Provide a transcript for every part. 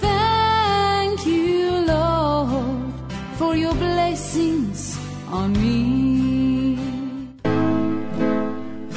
Thank you, Lord, for your blessings on me.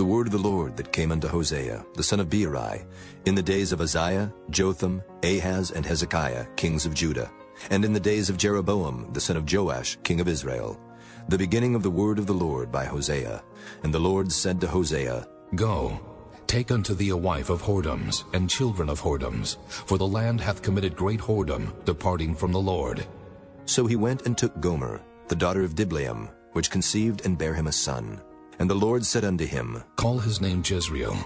The word of the Lord that came unto Hosea, the son of Beeri, in the days of Uzziah, Jotham, Ahaz, and Hezekiah, kings of Judah, and in the days of Jeroboam, the son of Joash, king of Israel. The beginning of the word of the Lord by Hosea. And the Lord said to Hosea, "Go, take unto thee a wife of whoredoms, and children of whoredoms, for the land hath committed great whoredom, departing from the Lord." So he went and took Gomer, the daughter of Diblaim, which conceived and bare him a son. And the Lord said unto him, "Call his name Jezreel,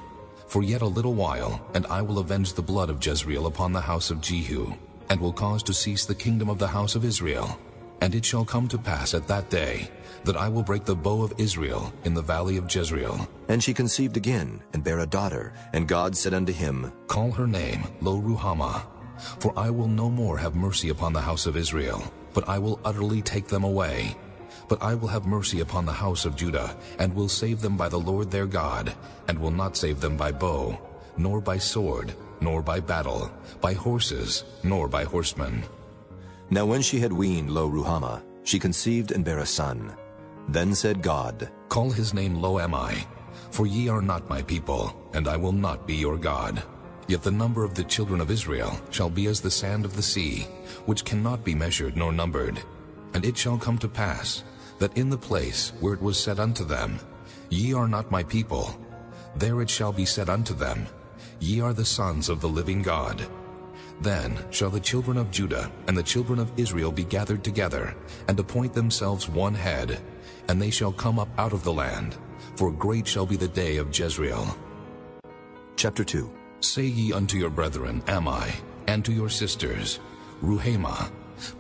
for yet a little while, and I will avenge the blood of Jezreel upon the house of Jehu, and will cause to cease the kingdom of the house of Israel. And it shall come to pass at that day, that I will break the bow of Israel in the valley of Jezreel." And she conceived again, and bare a daughter. And God said unto him, "Call her name Lo Ruhamah, for I will no more have mercy upon the house of Israel, but I will utterly take them away. But I will have mercy upon the house of Judah, and will save them by the Lord their God, and will not save them by bow, nor by sword, nor by battle, by horses, nor by horsemen." Now when she had weaned Lo Ruhamah, she conceived and bare a son. Then said God, "Call his name Lo Ammi, for ye are not my people, and I will not be your God. Yet the number of the children of Israel shall be as the sand of the sea, which cannot be measured nor numbered. And it shall come to pass, that in the place where it was said unto them, Ye are not my people, there it shall be said unto them, Ye are the sons of the living God. Then shall the children of Judah and the children of Israel be gathered together, and appoint themselves one head, and they shall come up out of the land, for great shall be the day of Jezreel." Chapter 2. Say ye unto your brethren Ammi, and to your sisters Ruhamah,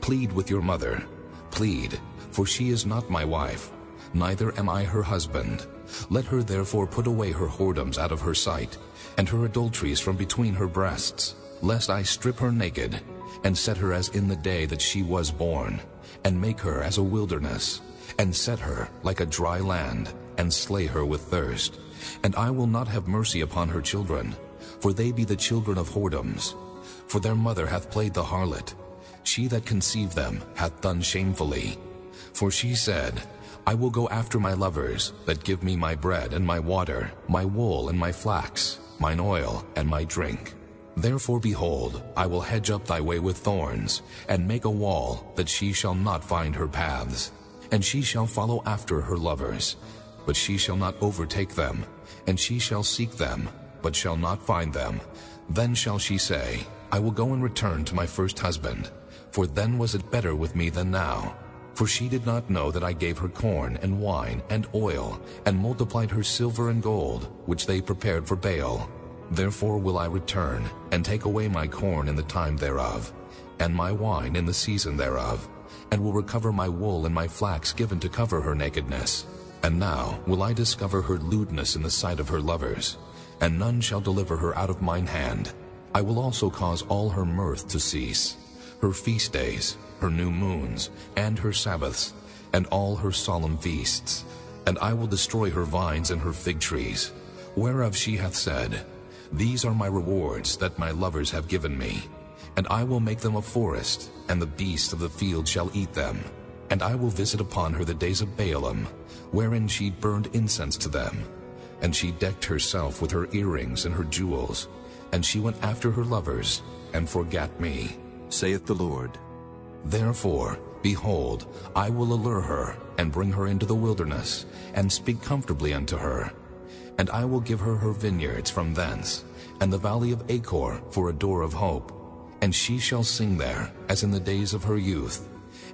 plead with your mother, plead, for she is not my wife, neither am I her husband. Let her therefore put away her whoredoms out of her sight, and her adulteries from between her breasts, lest I strip her naked, and set her as in the day that she was born, and make her as a wilderness, and set her like a dry land, and slay her with thirst. And I will not have mercy upon her children, for they be the children of whoredoms. For their mother hath played the harlot, she that conceived them hath done shamefully. For she said, I will go after my lovers, that give me my bread and my water, my wool and my flax, mine oil and my drink. Therefore, behold, I will hedge up thy way with thorns, and make a wall, that she shall not find her paths. And she shall follow after her lovers, but she shall not overtake them, and she shall seek them, but shall not find them. Then shall she say, I will go and return to my first husband, for then was it better with me than now. For she did not know that I gave her corn and wine and oil, and multiplied her silver and gold, which they prepared for Baal. Therefore will I return, and take away my corn in the time thereof, and my wine in the season thereof, and will recover my wool and my flax given to cover her nakedness. And now will I discover her lewdness in the sight of her lovers, and none shall deliver her out of mine hand. I will also cause all her mirth to cease, her feast days, her new moons, and her Sabbaths, and all her solemn feasts. And I will destroy her vines and her fig trees, whereof she hath said, These are my rewards that my lovers have given me. And I will make them a forest, and the beasts of the field shall eat them. And I will visit upon her the days of Baalim, wherein she burned incense to them. And she decked herself with her earrings and her jewels, and she went after her lovers, and forgat me, saith the Lord. Therefore, behold, I will allure her, and bring her into the wilderness, and speak comfortably unto her. And I will give her her vineyards from thence, and the valley of Achor for a door of hope. And she shall sing there, as in the days of her youth,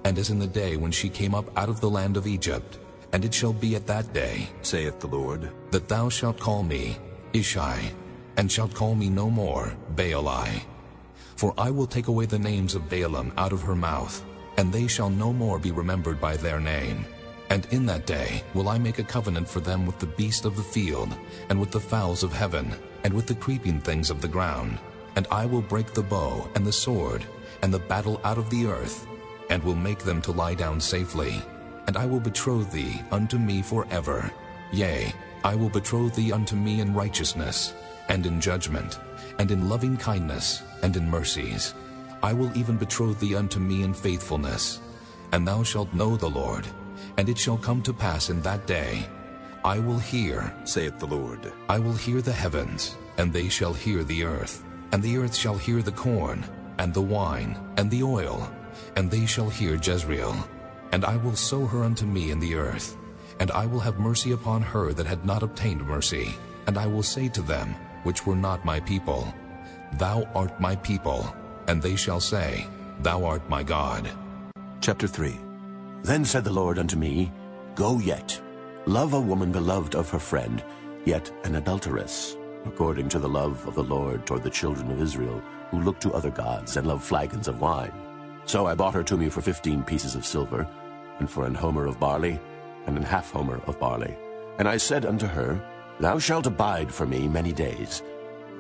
and as in the day when she came up out of the land of Egypt. And it shall be at that day, saith the Lord, that thou shalt call me Ishai, and shalt call me no more Baali. For I will take away the names of Baalim out of her mouth, and they shall no more be remembered by their name. And in that day will I make a covenant for them with the beast of the field, and with the fowls of heaven, and with the creeping things of the ground. And I will break the bow and the sword and the battle out of the earth, and will make them to lie down safely. And I will betroth thee unto me forever. Yea, I will betroth thee unto me in righteousness, and in judgment, and in loving kindness, and in mercies. I will even betroth thee unto me in faithfulness. And thou shalt know the Lord. And it shall come to pass in that day, I will hear, saith the Lord. I will hear the heavens, and they shall hear the earth. And the earth shall hear the corn, and the wine, and the oil, and they shall hear Jezreel. And I will sow her unto me in the earth, and I will have mercy upon her that had not obtained mercy. And I will say to them, which were not my people, Thou art my people, and they shall say, Thou art my God. Chapter 3. Then said the Lord unto me, Go yet, love a woman beloved of her friend, yet an adulteress, according to the love of the Lord toward the children of Israel, who look to other gods and love flagons of wine. So I bought her to me for 15 pieces of silver, and for an homer of barley, and an half homer of barley. And I said unto her, Thou shalt abide for me many days.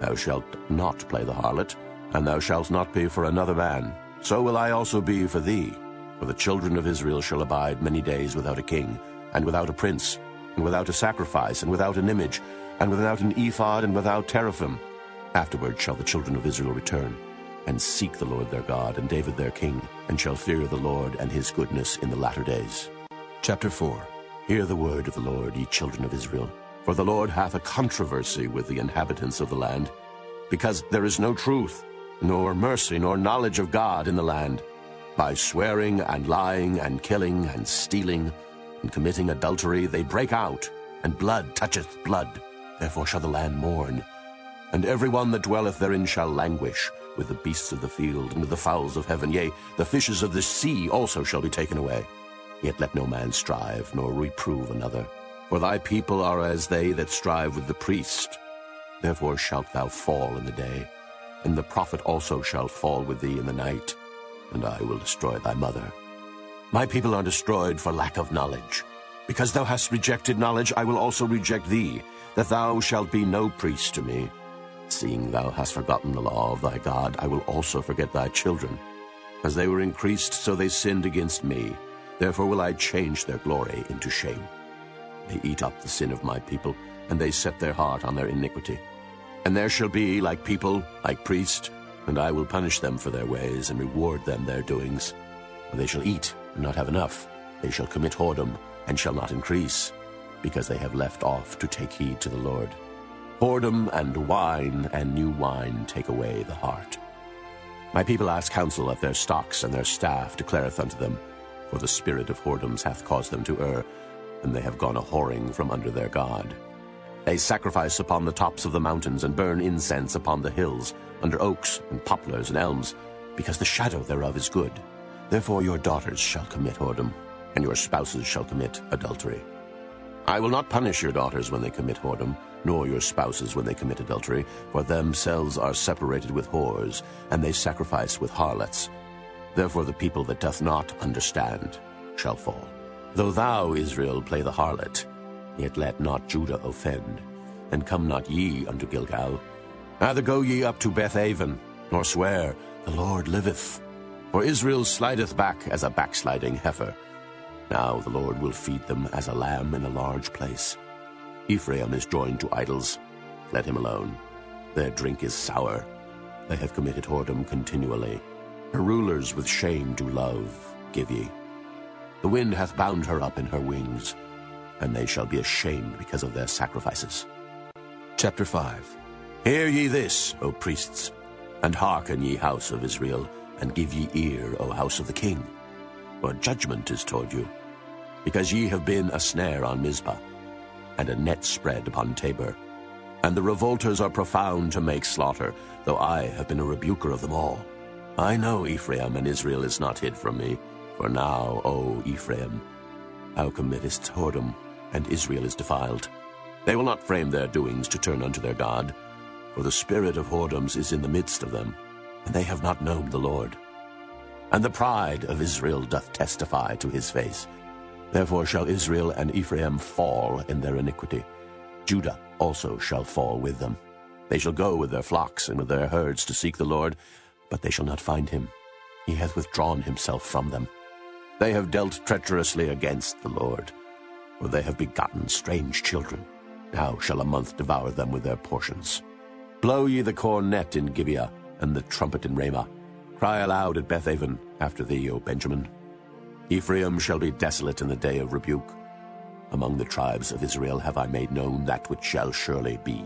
Thou shalt not play the harlot, and thou shalt not be for another man. So will I also be for thee. For the children of Israel shall abide many days without a king, and without a prince, and without a sacrifice, and without an image, and without an ephod, and without teraphim. Afterward shall the children of Israel return, and seek the Lord their God, and David their king, and shall fear the Lord and his goodness in the latter days. Chapter 4. Hear the word of the Lord, ye children of Israel. For the Lord hath a controversy with the inhabitants of the land, because there is no truth, nor mercy, nor knowledge of God in the land. By swearing, and lying, and killing, and stealing, and committing adultery, they break out, and blood toucheth blood. Therefore shall the land mourn, and every one that dwelleth therein shall languish, with the beasts of the field, and with the fowls of heaven, yea, the fishes of the sea also shall be taken away. Yet let no man strive, nor reprove another. For thy people are as they that strive with the priest. Therefore shalt thou fall in the day, and the prophet also shall fall with thee in the night, and I will destroy thy mother. My people are destroyed for lack of knowledge. Because thou hast rejected knowledge, I will also reject thee, that thou shalt be no priest to me. Seeing thou hast forgotten the law of thy God, I will also forget thy children. As they were increased, so they sinned against me. Therefore will I change their glory into shame. They eat up the sin of my people, and they set their heart on their iniquity. And there shall be like people, like priest, and I will punish them for their ways, and reward them their doings. For they shall eat, and not have enough. They shall commit whoredom, and shall not increase, because they have left off to take heed to the Lord. Whoredom and wine and new wine take away the heart. My people ask counsel of their stocks, and their staff declareth unto them, for the spirit of whoredoms hath caused them to err, and they have gone a-whoring from under their God. They sacrifice upon the tops of the mountains, and burn incense upon the hills, under oaks and poplars and elms, because the shadow thereof is good. Therefore your daughters shall commit whoredom, and your spouses shall commit adultery. I will not punish your daughters when they commit whoredom, nor your spouses when they commit adultery, for themselves are separated with whores, and they sacrifice with harlots. Therefore the people that doth not understand shall fall. Though thou, Israel, play the harlot, yet let not Judah offend, and come not ye unto Gilgal. Neither go ye up to Beth-aven, nor swear, The Lord liveth. For Israel slideth back as a backsliding heifer. Now the Lord will feed them as a lamb in a large place. Ephraim is joined to idols. Let him alone. Their drink is sour. They have committed whoredom continually. Her rulers with shame do love, give ye. The wind hath bound her up in her wings, and they shall be ashamed because of their sacrifices. Chapter 5. Hear ye this, O priests, and hearken ye house of Israel, and give ye ear, O house of the king. For judgment is toward you, because ye have been a snare on Mizpah, and a net spread upon Tabor. And the revolters are profound to make slaughter, though I have been a rebuker of them all. I know Ephraim, and Israel is not hid from me. For now, O Ephraim, thou committest whoredom, and Israel is defiled. They will not frame their doings to turn unto their God, for the spirit of whoredoms is in the midst of them, and they have not known the Lord. And the pride of Israel doth testify to his face. Therefore shall Israel and Ephraim fall in their iniquity. Judah also shall fall with them. They shall go with their flocks and with their herds to seek the Lord, but they shall not find him. He hath withdrawn himself from them. They have dealt treacherously against the Lord, for they have begotten strange children. Now shall a month devour them with their portions. Blow ye the cornet in Gibeah, and the trumpet in Ramah. Cry aloud at Beth-aven after thee, O Benjamin. Ephraim shall be desolate in the day of rebuke. Among the tribes of Israel have I made known that which shall surely be.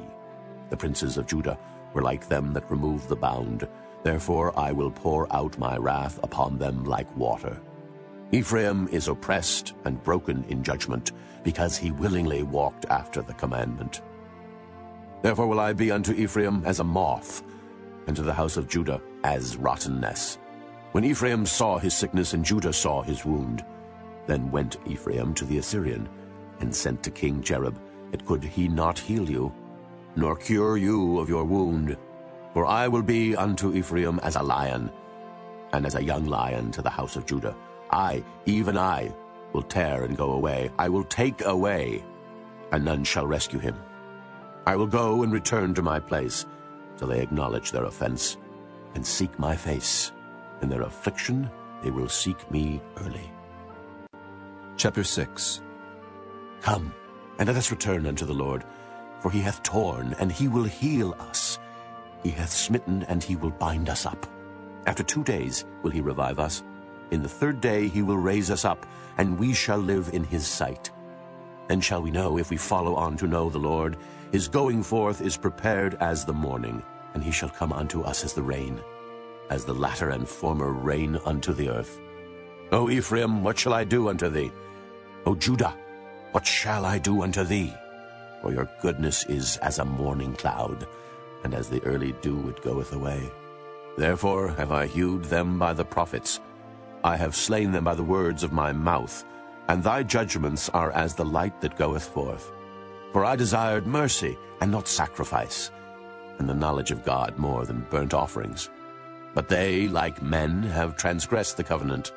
The princes of Judah were like them that remove the bound. Therefore I will pour out my wrath upon them like water. Ephraim is oppressed and broken in judgment, because he willingly walked after the commandment. Therefore will I be unto Ephraim as a moth, and to the house of Judah as rottenness. When Ephraim saw his sickness and Judah saw his wound, then went Ephraim to the Assyrian, and sent to King Jerob, that could he not heal you, nor cure you of your wound. For I will be unto Ephraim as a lion, and as a young lion to the house of Judah. I, even I, will tear and go away. I will take away, and none shall rescue him. I will go and return to my place, till they acknowledge their offense, and seek my face. In their affliction they will seek me early. Chapter 6. Come, and let us return unto the Lord, for he hath torn, and he will heal us. He hath smitten, and he will bind us up. After 2 days will he revive us. In the 3rd day he will raise us up, and we shall live in his sight. Then shall we know, if we follow on to know the Lord. His going forth is prepared as the morning, and he shall come unto us as the rain, as the latter and former rain unto the earth. O Ephraim, what shall I do unto thee? O Judah, what shall I do unto thee? For your goodness is as a morning cloud, and as the early dew it goeth away. Therefore have I hewed them by the prophets. I have slain them by the words of my mouth, and thy judgments are as the light that goeth forth. For I desired mercy, and not sacrifice, and the knowledge of God more than burnt offerings. But they, like men, have transgressed the covenant.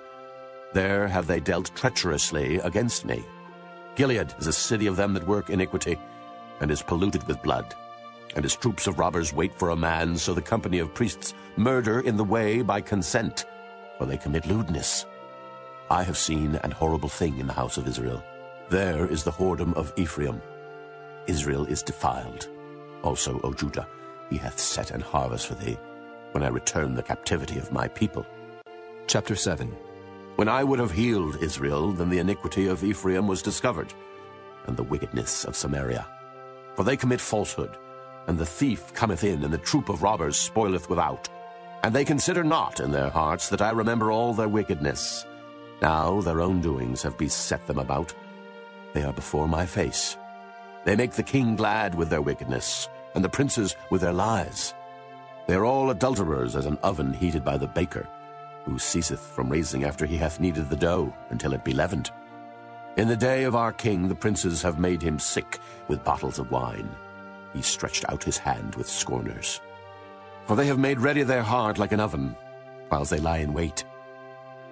There have they dealt treacherously against me. Gilead is a city of them that work iniquity, and is polluted with blood. And his troops of robbers wait for a man, so the company of priests murder in the way by consent, for they commit lewdness. I have seen an horrible thing in the house of Israel. There is the whoredom of Ephraim. Israel is defiled. Also, O Judah, he hath set an harvest for thee, when I return the captivity of my people. Chapter 7. When I would have healed Israel, then the iniquity of Ephraim was discovered, and the wickedness of Samaria. For they commit falsehood, and the thief cometh in, and the troop of robbers spoileth without. And they consider not in their hearts that I remember all their wickedness. Now their own doings have beset them about. They are before my face. They make the king glad with their wickedness, and the princes with their lies. They are all adulterers, as an oven heated by the baker, who ceaseth from raising after he hath kneaded the dough, until it be leavened. In the day of our king the princes have made him sick with bottles of wine. He stretched out his hand with scorners. For they have made ready their heart like an oven, whilst they lie in wait.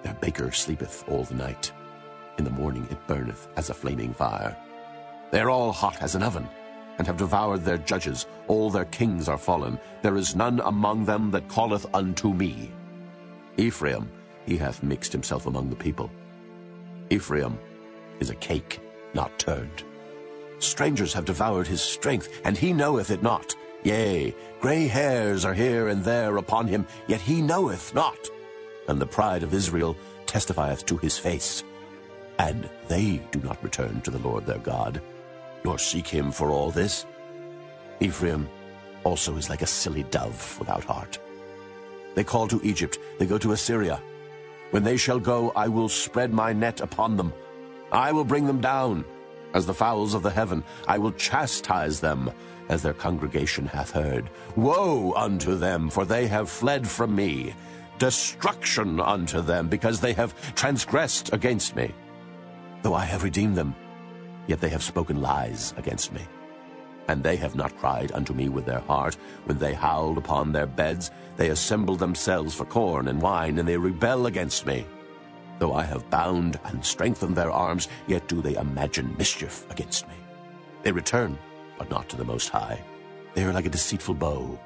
Their baker sleepeth all the night. In the morning it burneth as a flaming fire. They are all hot as an oven, and have devoured their judges. All their kings are fallen. There is none among them that calleth unto me. Ephraim, he hath mixed himself among the people. Ephraim is a cake not turned. Strangers have devoured his strength, and he knoweth it not. Yea, grey hairs are here and there upon him, yet he knoweth not. And the pride of Israel testifieth to his face. And they do not return to the Lord their God, nor seek him for all this. Ephraim also is like a silly dove without heart. They call to Egypt, they go to Assyria. When they shall go, I will spread my net upon them. I will bring them down as the fowls of the heaven. I will chastise them as their congregation hath heard. Woe unto them, for they have fled from me. Destruction unto them, because they have transgressed against me. Though I have redeemed them, yet they have spoken lies against me. And they have not cried unto me with their heart. When they howled upon their beds, they assembled themselves for corn and wine, and they rebel against me. Though I have bound and strengthened their arms, yet do they imagine mischief against me. They return, but not to the Most High. They are like a deceitful bow.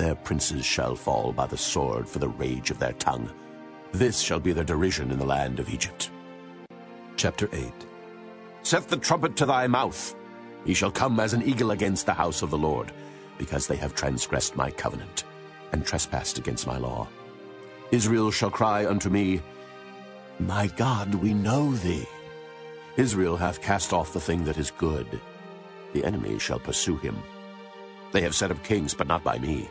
Their princes shall fall by the sword for the rage of their tongue. This shall be their derision in the land of Egypt. Chapter 8. Set the trumpet to thy mouth. He shall come as an eagle against the house of the Lord, because they have transgressed my covenant, and trespassed against my law. Israel shall cry unto me, My God, we know thee. Israel hath cast off the thing that is good. The enemy shall pursue him. They have set up kings, but not by me.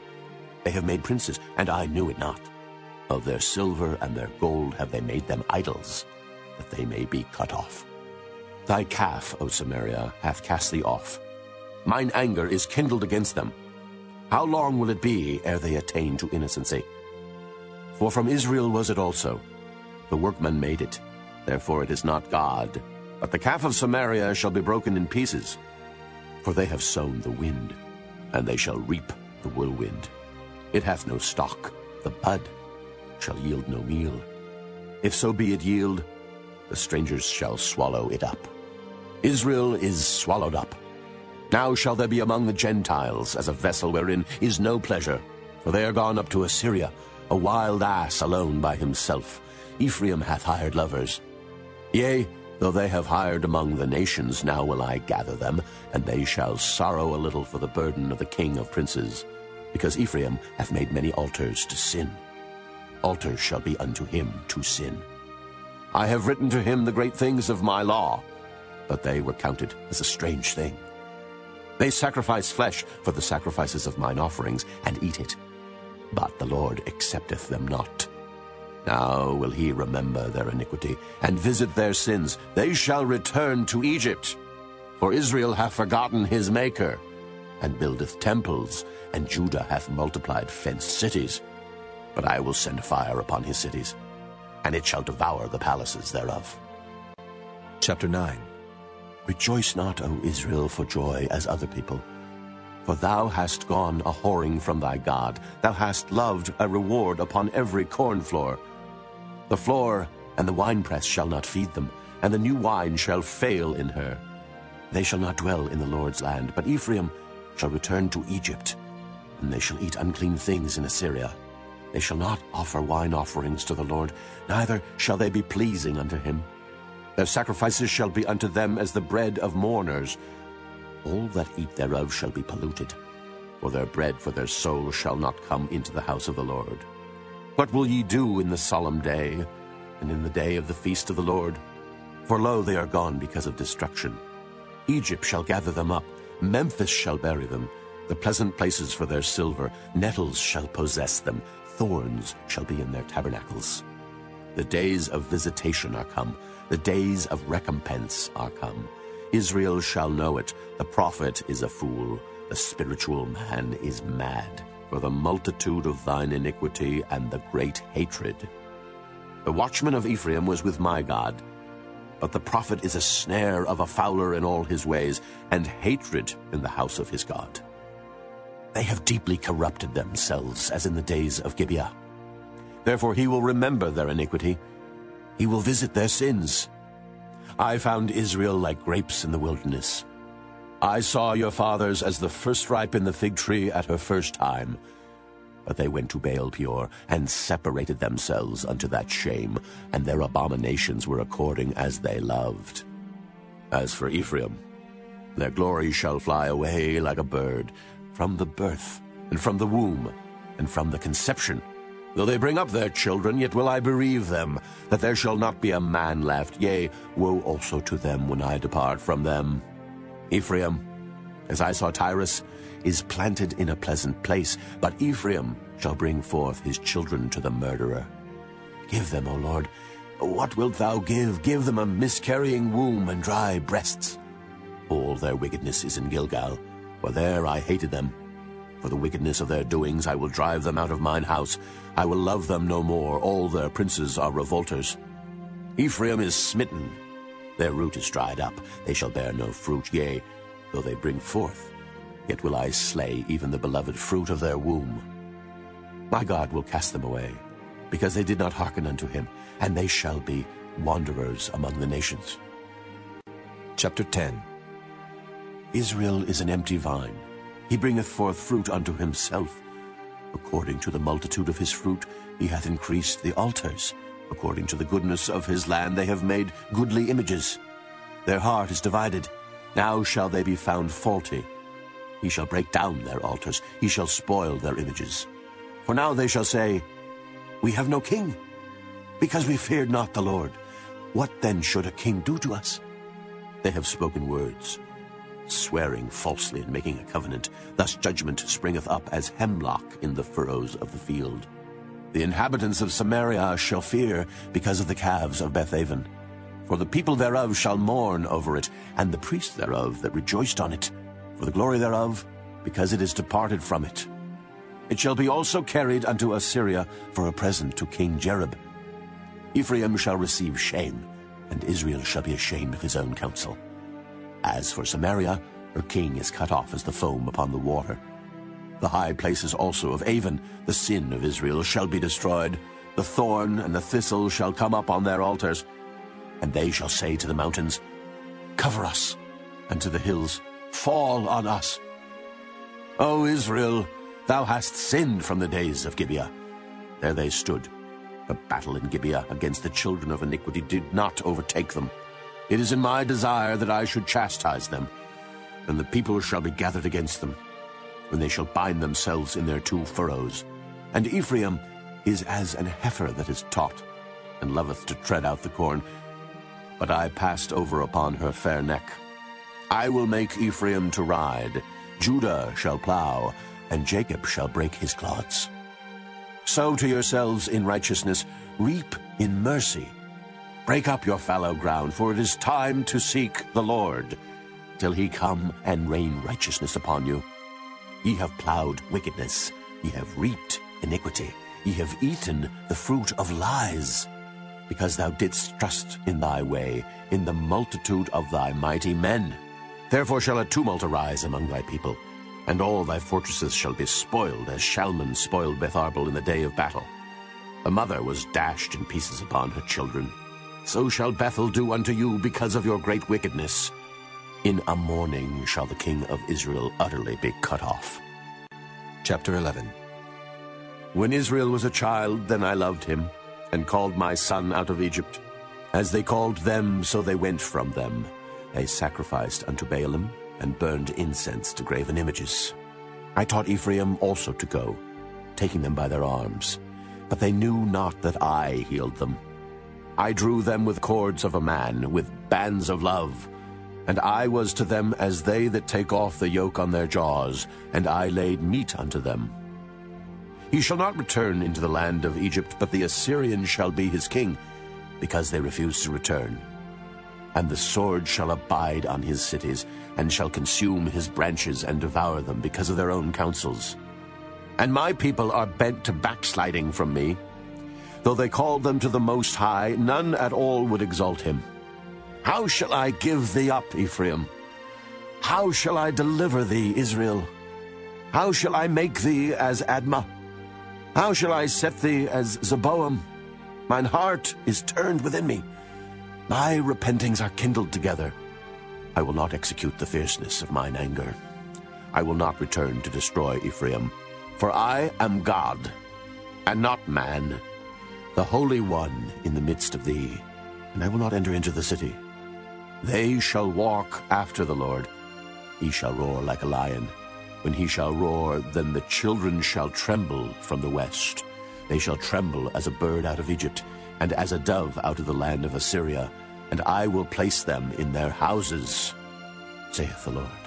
They have made princes, and I knew it not. Of their silver and their gold have they made them idols, that they may be cut off. Thy calf, O Samaria, hath cast thee off. Mine anger is kindled against them. How long will it be ere they attain to innocency? For from Israel was it also. The workman made it, therefore it is not God. But the calf of Samaria shall be broken in pieces. For they have sown the wind, and they shall reap the whirlwind. It hath no stock, the bud shall yield no meal. If so be it yield, the strangers shall swallow it up. Israel is swallowed up. Now shall there be among the Gentiles as a vessel wherein is no pleasure, for they are gone up to Assyria, a wild ass alone by himself. Ephraim hath hired lovers. Yea, though they have hired among the nations, now will I gather them, and they shall sorrow a little for the burden of the king of princes, because Ephraim hath made many altars to sin. Altars shall be unto him to sin. I have written to him the great things of my law, but they were counted as a strange thing. They sacrifice flesh for the sacrifices of mine offerings, and eat it, but the Lord accepteth them not. Now will he remember their iniquity, and visit their sins. They shall return to Egypt, for Israel hath forgotten his Maker, and buildeth temples, and Judah hath multiplied fenced cities. But I will send fire upon his cities, and it shall devour the palaces thereof. Chapter 9. Rejoice not, O Israel, for joy as other people. For thou hast gone a whoring from thy God. Thou hast loved a reward upon every cornfloor. The floor and the winepress shall not feed them, and the new wine shall fail in her. They shall not dwell in the Lord's land, but Ephraim shall return to Egypt, and they shall eat unclean things in Assyria. They shall not offer wine offerings to the Lord, neither shall they be pleasing unto him. Their sacrifices shall be unto them as the bread of mourners. All that eat thereof shall be polluted, for their bread for their soul shall not come into the house of the Lord. What will ye do in the solemn day, and in the day of the feast of the Lord? For lo, they are gone because of destruction. Egypt shall gather them up, Memphis shall bury them, the pleasant places for their silver, nettles shall possess them, thorns shall be in their tabernacles. The days of visitation are come, the days of recompense are come. Israel shall know it, the prophet is a fool, the spiritual man is mad, for the multitude of thine iniquity and the great hatred. The watchman of Ephraim was with my God, but the prophet is a snare of a fowler in all his ways, and hatred in the house of his God. They have deeply corrupted themselves, as in the days of Gibeah. Therefore he will remember their iniquity, He will visit their sins. I found Israel like grapes in the wilderness. I saw your fathers as the first ripe in the fig tree at her first time. But they went to Baal Peor, and separated themselves unto that shame, and their abominations were according as they loved. As for Ephraim, their glory shall fly away like a bird, from the birth, and from the womb, and from the conception. Though they bring up their children, yet will I bereave them, that there shall not be a man left. Yea, woe also to them when I depart from them. Ephraim, as I saw Tyrus, is planted in a pleasant place, but Ephraim shall bring forth his children to the murderer. Give them, O Lord, what wilt thou give? Give them a miscarrying womb and dry breasts. All their wickedness is in Gilgal, for there I hated them. For the wickedness of their doings I will drive them out of mine house. I will love them no more. All their princes are revolters. Ephraim is smitten. Their root is dried up. They shall bear no fruit. Yea, though they bring forth, yet will I slay even the beloved fruit of their womb. My God will cast them away, because they did not hearken unto him, and they shall be wanderers among the nations. Chapter 10. Israel is an empty vine. He bringeth forth fruit unto himself. According to the multitude of his fruit, he hath increased the altars. According to the goodness of his land, they have made goodly images. Their heart is divided. Now shall they be found faulty. He shall break down their altars. He shall spoil their images. For now they shall say, We have no king, because we feared not the Lord. What then should a king do to us? They have spoken words, swearing falsely and making a covenant. Thus judgment springeth up as hemlock in the furrows of the field. The inhabitants of Samaria shall fear because of the calves of Bethaven. For the people thereof shall mourn over it, and the priests thereof that rejoiced on it, for the glory thereof, because it is departed from it. It shall be also carried unto Assyria for a present to King Jerob. Ephraim shall receive shame, and Israel shall be ashamed of his own counsel. As for Samaria, her king is cut off as the foam upon the water. The high places also of Avon, the sin of Israel, shall be destroyed. The thorn and the thistle shall come up on their altars. And they shall say to the mountains, Cover us, and to the hills, Fall on us. O Israel, thou hast sinned from the days of Gibeah. There they stood. The battle in Gibeah against the children of iniquity did not overtake them. It is in my desire that I should chastise them, and the people shall be gathered against them, when they shall bind themselves in their two furrows. And Ephraim is as an heifer that is taught, and loveth to tread out the corn. But I passed over upon her fair neck. I will make Ephraim to ride, Judah shall plow, and Jacob shall break his clods. Sow to yourselves in righteousness, reap in mercy. Break up your fallow ground, for it is time to seek the Lord, till he come and rain righteousness upon you. Ye have plowed wickedness, ye have reaped iniquity, ye have eaten the fruit of lies. Because thou didst trust in thy way, in the multitude of thy mighty men. Therefore shall a tumult arise among thy people, and all thy fortresses shall be spoiled, as Shalman spoiled Beth-Arbel in the day of battle. The mother was dashed in pieces upon her children. So shall Bethel do unto you because of your great wickedness. In a morning shall the king of Israel utterly be cut off. Chapter 11. When Israel was a child, then I loved him, and called my son out of Egypt. As they called them, so they went from them. They sacrificed unto Baalim, and burned incense to graven images. I taught Ephraim also to go, taking them by their arms. But they knew not that I healed them. I drew them with cords of a man, with bands of love. And I was to them as they that take off the yoke on their jaws, and I laid meat unto them. He shall not return into the land of Egypt, but the Assyrian shall be his king, because they refuse to return. And the sword shall abide on his cities, and shall consume his branches and devour them because of their own counsels. And my people are bent to backsliding from me. Though they called them to the Most High, none at all would exalt him. How shall I give thee up, Ephraim? How shall I deliver thee, Israel? How shall I make thee as Admah? How shall I set thee as Zeboam? Mine heart is turned within me. My repentings are kindled together. I will not execute the fierceness of mine anger. I will not return to destroy Ephraim. For I am God, and not man, the Holy One in the midst of thee. And I will not enter into the city. They shall walk after the Lord. He shall roar like a lion. When he shall roar, then the children shall tremble from the west. They shall tremble as a bird out of Egypt, and as a dove out of the land of Assyria. And I will place them in their houses, saith the Lord.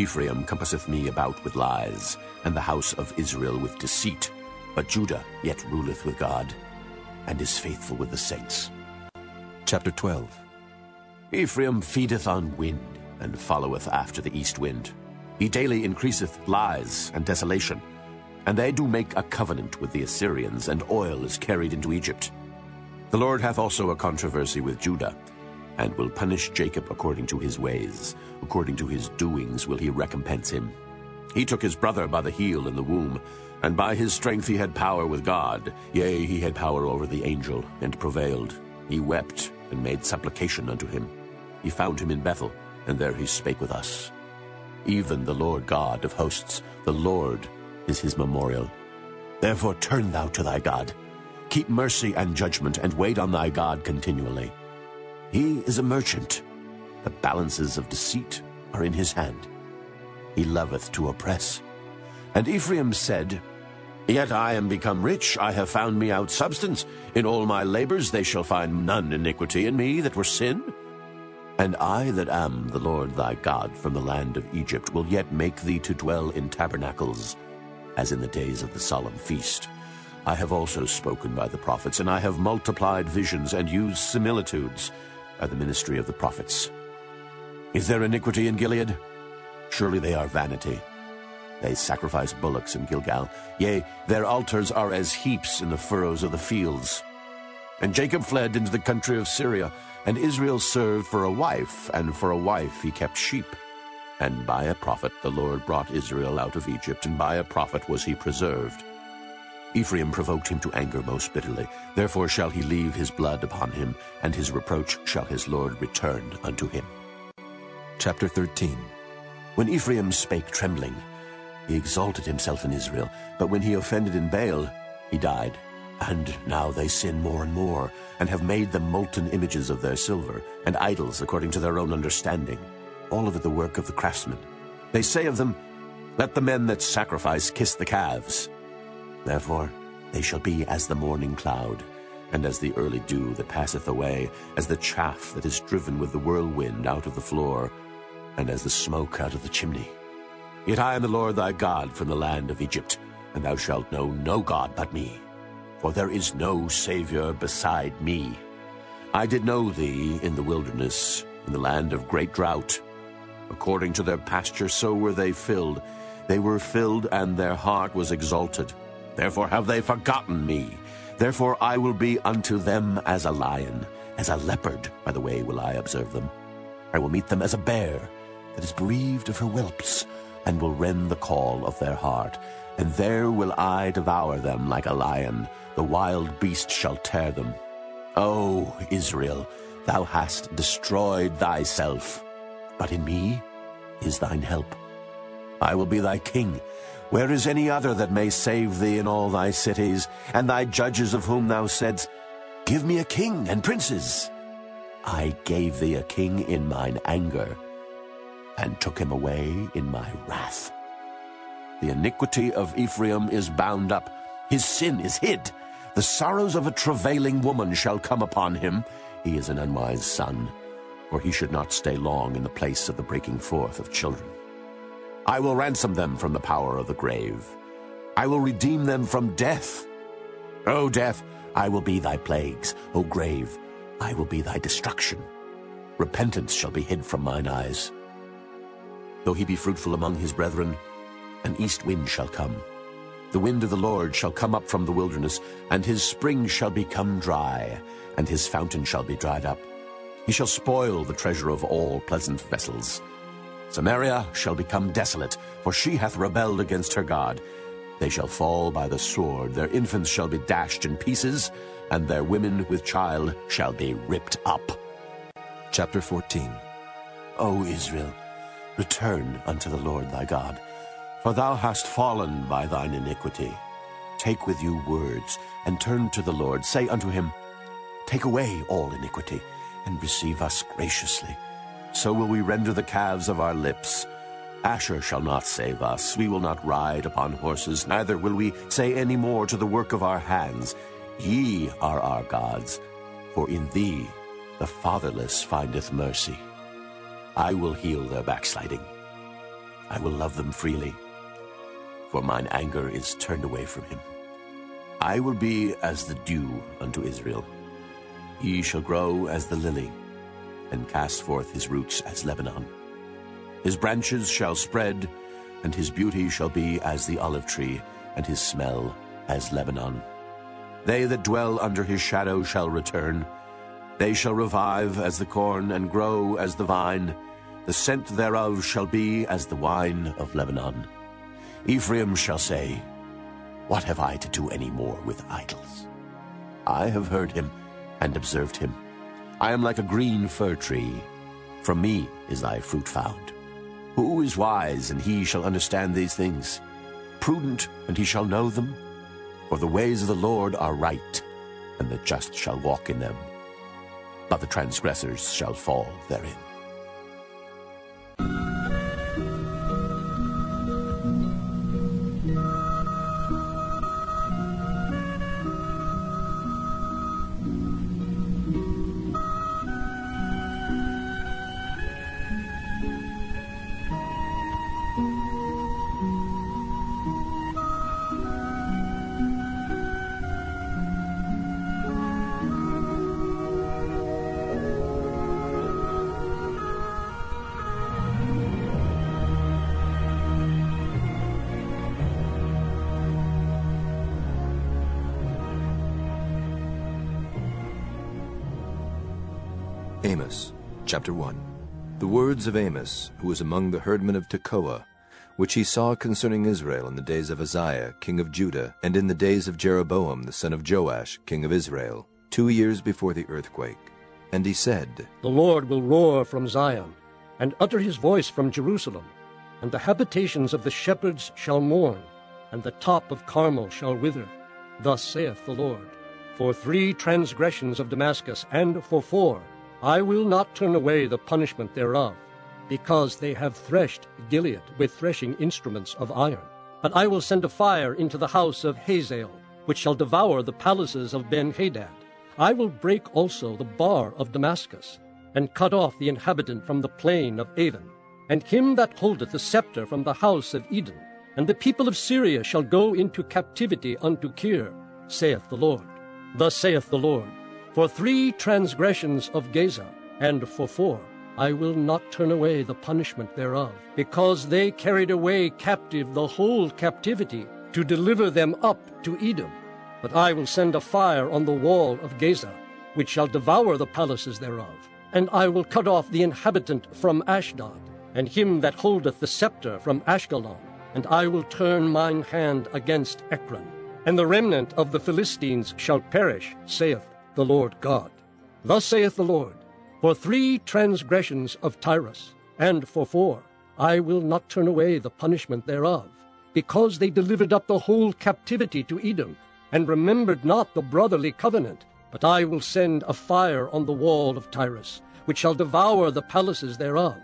Ephraim compasseth me about with lies, and the house of Israel with deceit. But Judah yet ruleth with God, and is faithful with the saints. Chapter 12. Ephraim feedeth on wind, and followeth after the east wind. He daily increaseth lies and desolation. And they do make a covenant with the Assyrians, and oil is carried into Egypt. The Lord hath also a controversy with Judah, and will punish Jacob according to his ways. According to his doings will he recompense him. He took his brother by the heel in the womb, and by his strength he had power with God. Yea, he had power over the angel, and prevailed. He wept, and made supplication unto him. He found him in Bethel, and there he spake with us. Even the Lord God of hosts, the Lord is his memorial. Therefore turn thou to thy God. Keep mercy and judgment, and wait on thy God continually. He is a merchant. The balances of deceit are in his hand. He loveth to oppress. And Ephraim said, Yet I am become rich, I have found me out substance. In all my labors they shall find none iniquity in me that were sin. And I that am the Lord thy God from the land of Egypt will yet make thee to dwell in tabernacles, as in the days of the solemn feast. I have also spoken by the prophets, and I have multiplied visions and used similitudes by the ministry of the prophets. Is there iniquity in Gilead? Surely they are vanity. They sacrifice bullocks in Gilgal. Yea, their altars are as heaps in the furrows of the fields. And Jacob fled into the country of Syria, and Israel served for a wife, and for a wife he kept sheep. And by a prophet the Lord brought Israel out of Egypt, and by a prophet was he preserved. Ephraim provoked him to anger most bitterly. Therefore shall he leave his blood upon him, and his reproach shall his Lord return unto him. Chapter 13. When Ephraim spake trembling, he exalted himself in Israel. But when he offended in Baal, he died. And now they sin more and more, and have made them molten images of their silver, and idols according to their own understanding. All of it the work of the craftsmen. They say of them, Let the men that sacrifice kiss the calves. Therefore they shall be as the morning cloud, and as the early dew that passeth away, as the chaff that is driven with the whirlwind out of the floor, and as the smoke out of the chimney. Yet I am the Lord thy God from the land of Egypt, and thou shalt know no God but me, for there is no Saviour beside me. I did know thee in the wilderness, in the land of great drought. According to their pasture so were they filled. They were filled, and their heart was exalted. Therefore have they forgotten me. Therefore I will be unto them as a lion, as a leopard by the way will I observe them. I will meet them as a bear that is bereaved of her whelps, and will rend the caul of their heart. And there will I devour them like a lion. The wild beast shall tear them. O Israel, thou hast destroyed thyself, but in me is thine help. I will be thy king. Where is any other that may save thee in all thy cities, and thy judges of whom thou saidst, Give me a king and princes? I gave thee a king in mine anger, and took him away in my wrath. The iniquity of Ephraim is bound up, his sin is hid. The sorrows of a travailing woman shall come upon him. He is an unwise son, for he should not stay long in the place of the breaking forth of children. I will ransom them from the power of the grave. I will redeem them from death. O death, I will be thy plagues. O grave, I will be thy destruction. Repentance shall be hid from mine eyes. Though he be fruitful among his brethren, an east wind shall come. The wind of the Lord shall come up from the wilderness, and his spring shall become dry, and his fountain shall be dried up. He shall spoil the treasure of all pleasant vessels. Samaria shall become desolate, for she hath rebelled against her God. They shall fall by the sword, their infants shall be dashed in pieces, and their women with child shall be ripped up. Chapter 14. O Israel, return unto the Lord thy God, for thou hast fallen by thine iniquity. Take with you words, and turn to the Lord. Say unto him, Take away all iniquity, and receive us graciously. So will we render the calves of our lips. Asher shall not save us. We will not ride upon horses, neither will we say any more to the work of our hands. Ye are our gods, for in thee the fatherless findeth mercy. I will heal their backsliding. I will love them freely, for mine anger is turned away from him. I will be as the dew unto Israel. He shall grow as the lily, and cast forth his roots as Lebanon. His branches shall spread, and his beauty shall be as the olive tree, and his smell as Lebanon. They that dwell under his shadow shall return. They shall revive as the corn, and grow as the vine. The scent thereof shall be as the wine of Lebanon. Ephraim shall say, What have I to do any more with idols? I have heard him and observed him. I am like a green fir tree. From me is thy fruit found. Who is wise, and he shall understand these things? Prudent, and he shall know them? For the ways of the Lord are right, and the just shall walk in them. But the transgressors shall fall therein. Amos, chapter 1. The words of Amos, who was among the herdmen of Tekoa, which he saw concerning Israel in the days of Uzziah, king of Judah, and in the days of Jeroboam, the son of Joash, king of Israel, 2 years before the earthquake. And he said, The Lord will roar from Zion, and utter his voice from Jerusalem, and the habitations of the shepherds shall mourn, and the top of Carmel shall wither. Thus saith the Lord, For 3 transgressions of Damascus, and for 4, I will not turn away the punishment thereof, because they have threshed Gilead with threshing instruments of iron. But I will send a fire into the house of Hazael, which shall devour the palaces of Ben-Hadad. I will break also the bar of Damascus, and cut off the inhabitant from the plain of Avon, and him that holdeth the scepter from the house of Edom. And the people of Syria shall go into captivity unto Kir, saith the Lord. Thus saith the Lord, For 3 transgressions of Gaza, and for 4, I will not turn away the punishment thereof, because they carried away captive the whole captivity, to deliver them up to Edom. But I will send a fire on the wall of Gaza, which shall devour the palaces thereof. And I will cut off the inhabitant from Ashdod, and him that holdeth the scepter from Ashkelon. And I will turn mine hand against Ekron. And the remnant of the Philistines shall perish, saith the Lord God. Thus saith the Lord, For 3 transgressions of Tyrus, and for 4, I will not turn away the punishment thereof, because they delivered up the whole captivity to Edom, and remembered not the brotherly covenant. But I will send a fire on the wall of Tyrus, which shall devour the palaces thereof.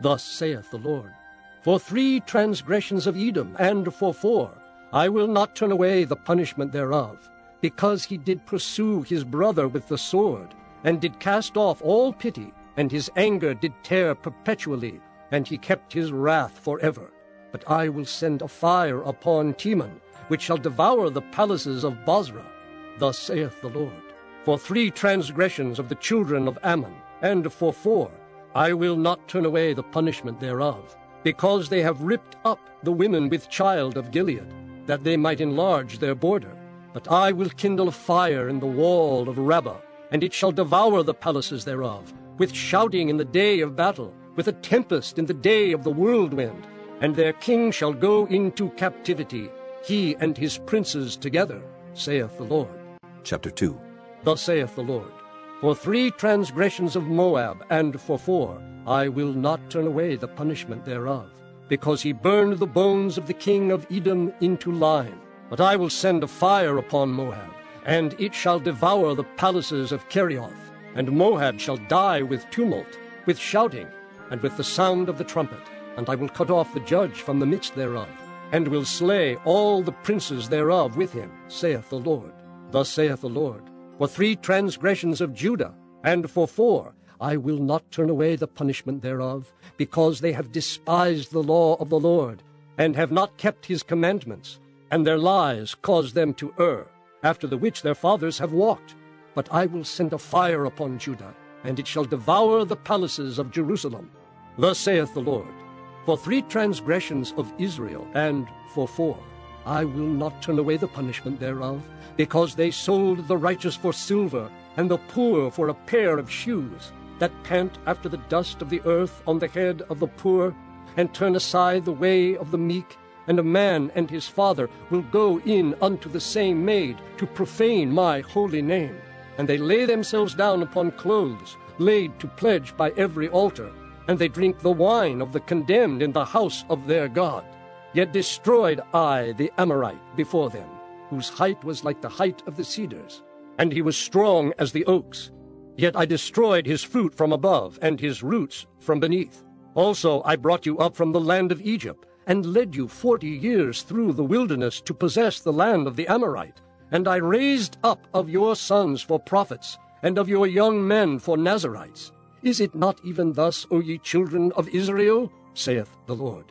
Thus saith the Lord, For 3 transgressions of Edom, and for 4, I will not turn away the punishment thereof, because he did pursue his brother with the sword, and did cast off all pity, and his anger did tear perpetually, and he kept his wrath forever. But I will send a fire upon Teman, which shall devour the palaces of Bozrah. Thus saith the Lord, For 3 transgressions of the children of Ammon, and for 4, I will not turn away the punishment thereof, because they have ripped up the women with child of Gilead, that they might enlarge their border. But I will kindle a fire in the wall of Rabbah, and it shall devour the palaces thereof, with shouting in the day of battle, with a tempest in the day of the whirlwind. And their king shall go into captivity, he and his princes together, saith the Lord. Chapter 2. Thus saith the Lord, for 3 transgressions of Moab, and for 4, I will not turn away the punishment thereof, because he burned the bones of the king of Edom into lime. But I will send a fire upon Moab, and it shall devour the palaces of Kerioth, and Moab shall die with tumult, with shouting, and with the sound of the trumpet. And I will cut off the judge from the midst thereof, and will slay all the princes thereof with him, saith the Lord. Thus saith the Lord, for 3 transgressions of Judah, and for 4, I will not turn away the punishment thereof, because they have despised the law of the Lord, and have not kept his commandments, and their lies caused them to err, after the which their fathers have walked. But I will send a fire upon Judah, and it shall devour the palaces of Jerusalem. Thus saith the Lord, for 3 transgressions of Israel, and for 4, I will not turn away the punishment thereof, because they sold the righteous for silver, and the poor for a pair of shoes, that pant after the dust of the earth on the head of the poor, and turn aside the way of the meek. And a man and his father will go in unto the same maid, to profane my holy name. And they lay themselves down upon clothes, laid to pledge by every altar, and they drink the wine of the condemned in the house of their God. Yet destroyed I the Amorite before them, whose height was like the height of the cedars, and he was strong as the oaks. Yet I destroyed his fruit from above, and his roots from beneath. Also I brought you up from the land of Egypt, and led you 40 years through the wilderness to possess the land of the Amorite. And I raised up of your sons for prophets, and of your young men for Nazirites. Is it not even thus, O ye children of Israel? Saith the Lord.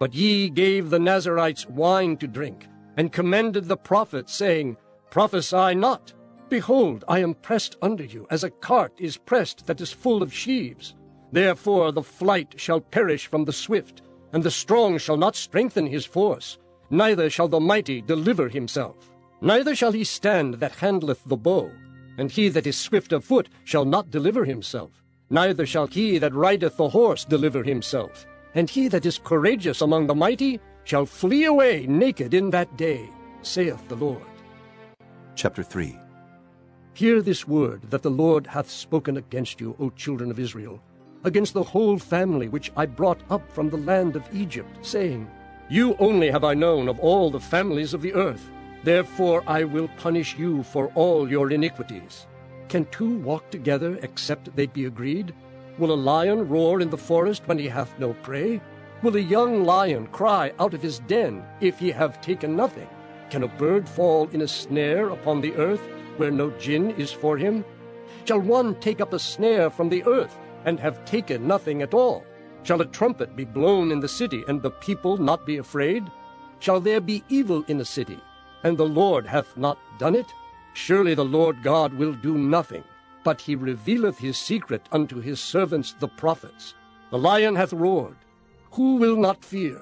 But ye gave the Nazirites wine to drink, and commended the prophets, saying, prophesy not. Behold, I am pressed under you, as a cart is pressed that is full of sheaves. Therefore the flight shall perish from the swift, and the strong shall not strengthen his force, neither shall the mighty deliver himself. Neither shall he stand that handleth the bow, and he that is swift of foot shall not deliver himself. Neither shall he that rideth the horse deliver himself. And he that is courageous among the mighty shall flee away naked in that day, saith the Lord. Chapter 3. Hear this word that the Lord hath spoken against you, O children of Israel, against the whole family which I brought up from the land of Egypt, saying, you only have I known of all the families of the earth. Therefore I will punish you for all your iniquities. Can two walk together except they be agreed? Will a lion roar in the forest when he hath no prey? Will a young lion cry out of his den if he have taken nothing? Can a bird fall in a snare upon the earth where no gin is for him? Shall one take up a snare from the earth, and have taken nothing at all? Shall a trumpet be blown in the city, and the people not be afraid? Shall there be evil in a city, and the Lord hath not done it? Surely the Lord God will do nothing, but he revealeth his secret unto his servants the prophets. The lion hath roared. Who will not fear?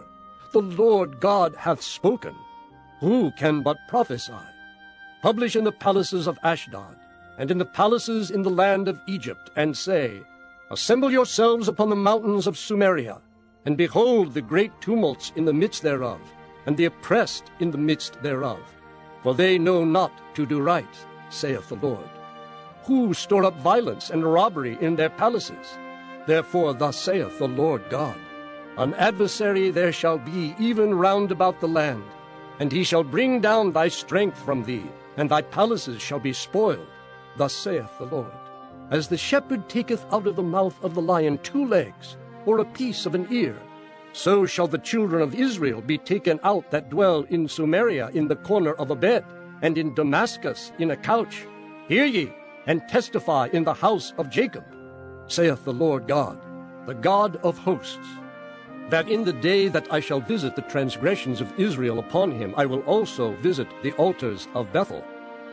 The Lord God hath spoken. Who can but prophesy? Publish in the palaces of Ashdod, and in the palaces in the land of Egypt, and say, assemble yourselves upon the mountains of Sumeria, and behold the great tumults in the midst thereof, and the oppressed in the midst thereof. For they know not to do right, saith the Lord. Who store up violence and robbery in their palaces? Therefore thus saith the Lord God, an adversary there shall be even round about the land, and he shall bring down thy strength from thee, and thy palaces shall be spoiled. Thus saith the Lord. As the shepherd taketh out of the mouth of the lion 2 legs, or a piece of an ear, so shall the children of Israel be taken out that dwell in Sumeria in the corner of a bed, and in Damascus in a couch. Hear ye, and testify in the house of Jacob, saith the Lord God, the God of hosts, that in the day that I shall visit the transgressions of Israel upon him, I will also visit the altars of Bethel.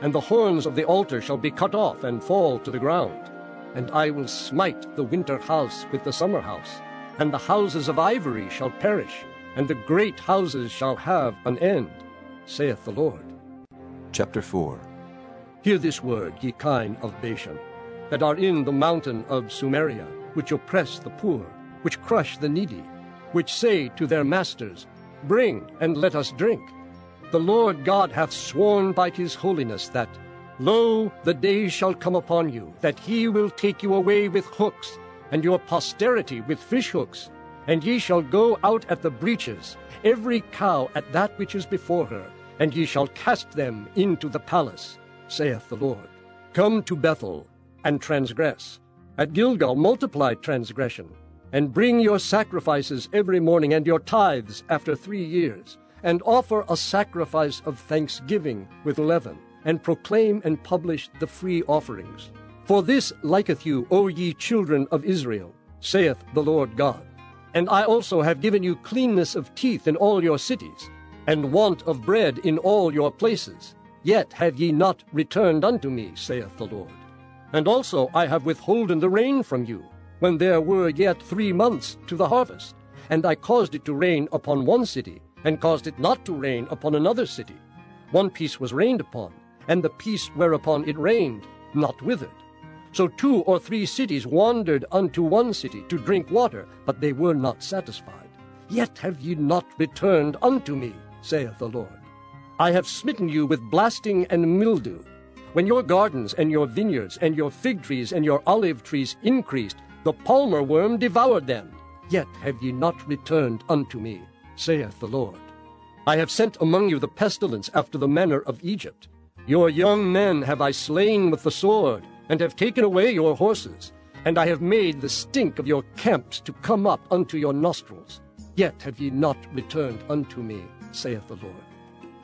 And the horns of the altar shall be cut off and fall to the ground. And I will smite the winter house with the summer house, and the houses of ivory shall perish, and the great houses shall have an end, saith the Lord. Chapter 4. Hear this word, ye kine of Bashan, that are in the mountain of Sumeria, which oppress the poor, which crush the needy, which say to their masters, bring, and let us drink. The Lord God hath sworn by his holiness that, lo, the day shall come upon you, that he will take you away with hooks, and your posterity with fishhooks. And ye shall go out at the breaches, every cow at that which is before her, and ye shall cast them into the palace, saith the Lord. Come to Bethel, and transgress. At Gilgal multiply transgression, and bring your sacrifices every morning, and your tithes after 3 years, and offer a sacrifice of thanksgiving with leaven, and proclaim and publish the free offerings. For this liketh you, O ye children of Israel, saith the Lord God. And I also have given you cleanness of teeth in all your cities, and want of bread in all your places. Yet have ye not returned unto me, saith the Lord. And also I have withholden the rain from you, when there were yet 3 months to the harvest. And I caused it to rain upon one city, and caused it not to rain upon another city. One piece was rained upon, and the piece whereupon it rained not withered. So 2 or 3 cities wandered unto one city to drink water, but they were not satisfied. Yet have ye not returned unto me, saith the Lord. I have smitten you with blasting and mildew. When your gardens and your vineyards and your fig trees and your olive trees increased, the palmer worm devoured them. Yet have ye not returned unto me, saith the Lord. I have sent among you the pestilence after the manner of Egypt. Your young men have I slain with the sword, and have taken away your horses, and I have made the stink of your camps to come up unto your nostrils. Yet have ye not returned unto me, saith the Lord.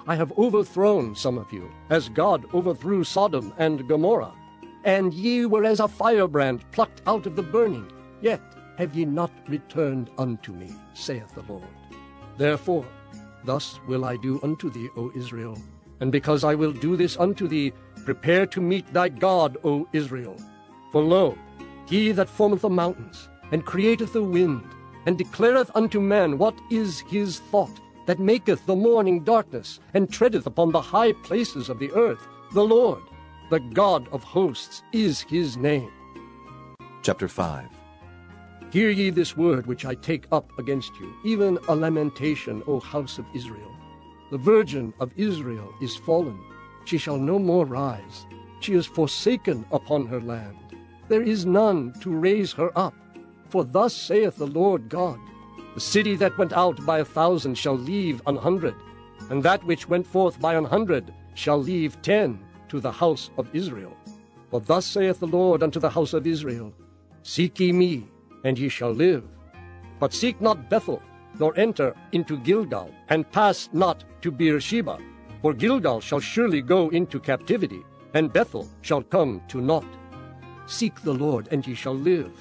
I have overthrown some of you, as God overthrew Sodom and Gomorrah. And ye were as a firebrand plucked out of the burning. Yet have ye not returned unto me, saith the Lord. Therefore, thus will I do unto thee, O Israel. And because I will do this unto thee, prepare to meet thy God, O Israel. For lo, he that formeth the mountains, and createth the wind, and declareth unto man what is his thought, that maketh the morning darkness, and treadeth upon the high places of the earth, the Lord, the God of hosts, is his name. Chapter 5. Hear ye this word which I take up against you, even a lamentation, O house of Israel. The virgin of Israel is fallen. She shall no more rise. She is forsaken upon her land. There is none to raise her up. For thus saith the Lord God, the city that went out by 1,000 shall leave 100, and that which went forth by 100 shall leave 10 to the house of Israel. For thus saith the Lord unto the house of Israel, Seek ye me, and ye shall live. But seek not Bethel, nor enter into Gilgal, and pass not to Beersheba. For Gilgal shall surely go into captivity, and Bethel shall come to naught. Seek the Lord, and ye shall live,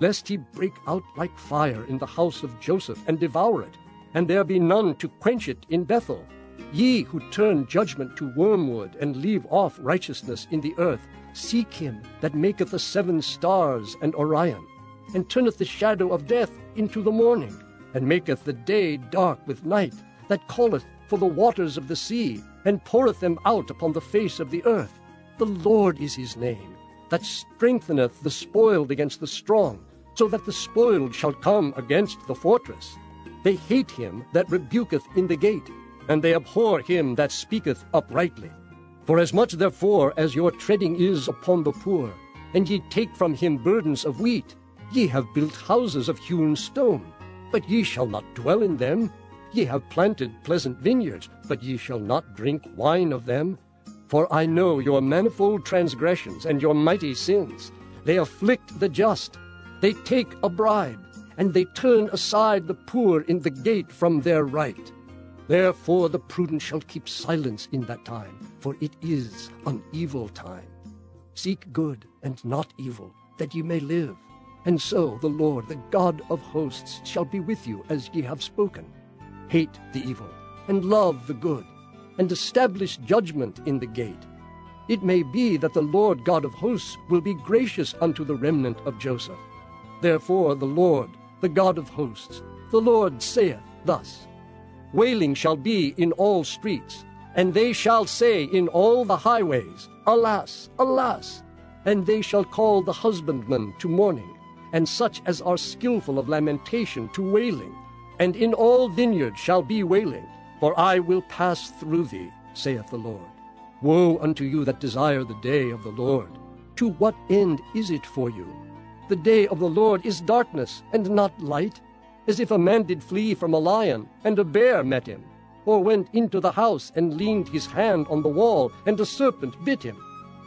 lest he break out like fire in the house of Joseph, and devour it, and there be none to quench it in Bethel. Ye who turn judgment to wormwood, and leave off righteousness in the earth, seek him that maketh the 7 stars and Orion, and turneth the shadow of death into the morning, and maketh the day dark with night, that calleth for the waters of the sea, and poureth them out upon the face of the earth. The Lord is his name, that strengtheneth the spoiled against the strong, so that the spoiled shall come against the fortress. They hate him that rebuketh in the gate, and they abhor him that speaketh uprightly. For as much therefore as your treading is upon the poor, and ye take from him burdens of wheat, ye have built houses of hewn stone, but ye shall not dwell in them. Ye have planted pleasant vineyards, but ye shall not drink wine of them. For I know your manifold transgressions and your mighty sins. They afflict the just. They take a bribe, and they turn aside the poor in the gate from their right. Therefore the prudent shall keep silence in that time, for it is an evil time. Seek good and not evil, that ye may live. And so the Lord, the God of hosts, shall be with you as ye have spoken. Hate the evil, and love the good, and establish judgment in the gate. It may be that the Lord God of hosts will be gracious unto the remnant of Joseph. Therefore the Lord, the God of hosts, the Lord saith thus, Wailing shall be in all streets, and they shall say in all the highways, Alas, alas! And they shall call the husbandman to mourning, and such as are skillful of lamentation to wailing, and in all vineyards shall be wailing, for I will pass through thee, saith the Lord. Woe unto you that desire the day of the Lord! To what end is it for you? The day of the Lord is darkness, and not light, as if a man did flee from a lion, and a bear met him, or went into the house, and leaned his hand on the wall, and a serpent bit him.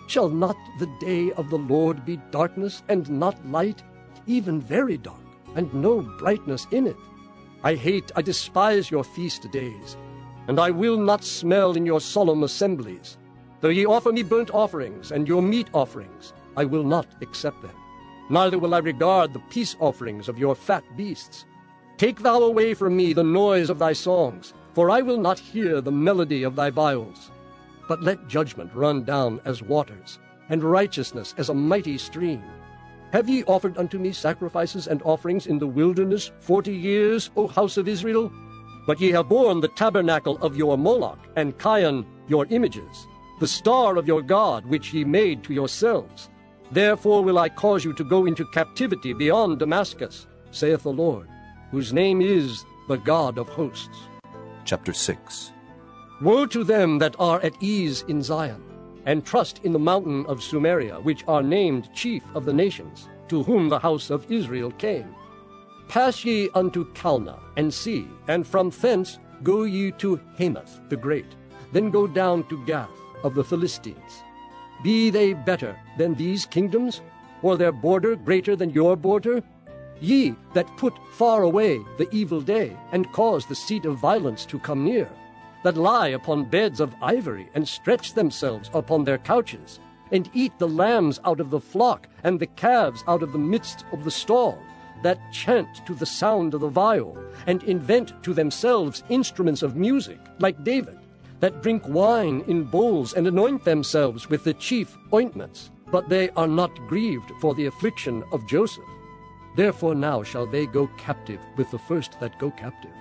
Shall not the day of the Lord be darkness, and not light, even very dark, and no brightness in it? I hate, I despise your feast days, and I will not smell in your solemn assemblies. Though ye offer me burnt offerings and your meat offerings, I will not accept them. Neither will I regard the peace offerings of your fat beasts. Take thou away from me the noise of thy songs, for I will not hear the melody of thy viols. But let judgment run down as waters, and righteousness as a mighty stream. Have ye offered unto me sacrifices and offerings in the wilderness 40 years, O house of Israel? But ye have borne the tabernacle of your Moloch, and Chion your images, the star of your God which ye made to yourselves. Therefore will I cause you to go into captivity beyond Damascus, saith the Lord, whose name is the God of hosts. Chapter 6. Woe to them that are at ease in Zion, and trust in the mountain of Sumeria, which are named chief of the nations, to whom the house of Israel came. Pass ye unto Calneh, and see, and from thence go ye to Hamath the great, then go down to Gath of the Philistines. Be they better than these kingdoms, or their border greater than your border? Ye that put far away the evil day, and cause the seat of violence to come near, that lie upon beds of ivory, and stretch themselves upon their couches, and eat the lambs out of the flock, and the calves out of the midst of the stall, that chant to the sound of the viol, and invent to themselves instruments of music, like David, that drink wine in bowls, and anoint themselves with the chief ointments, but they are not grieved for the affliction of Joseph. Therefore now shall they go captive with the first that go captive,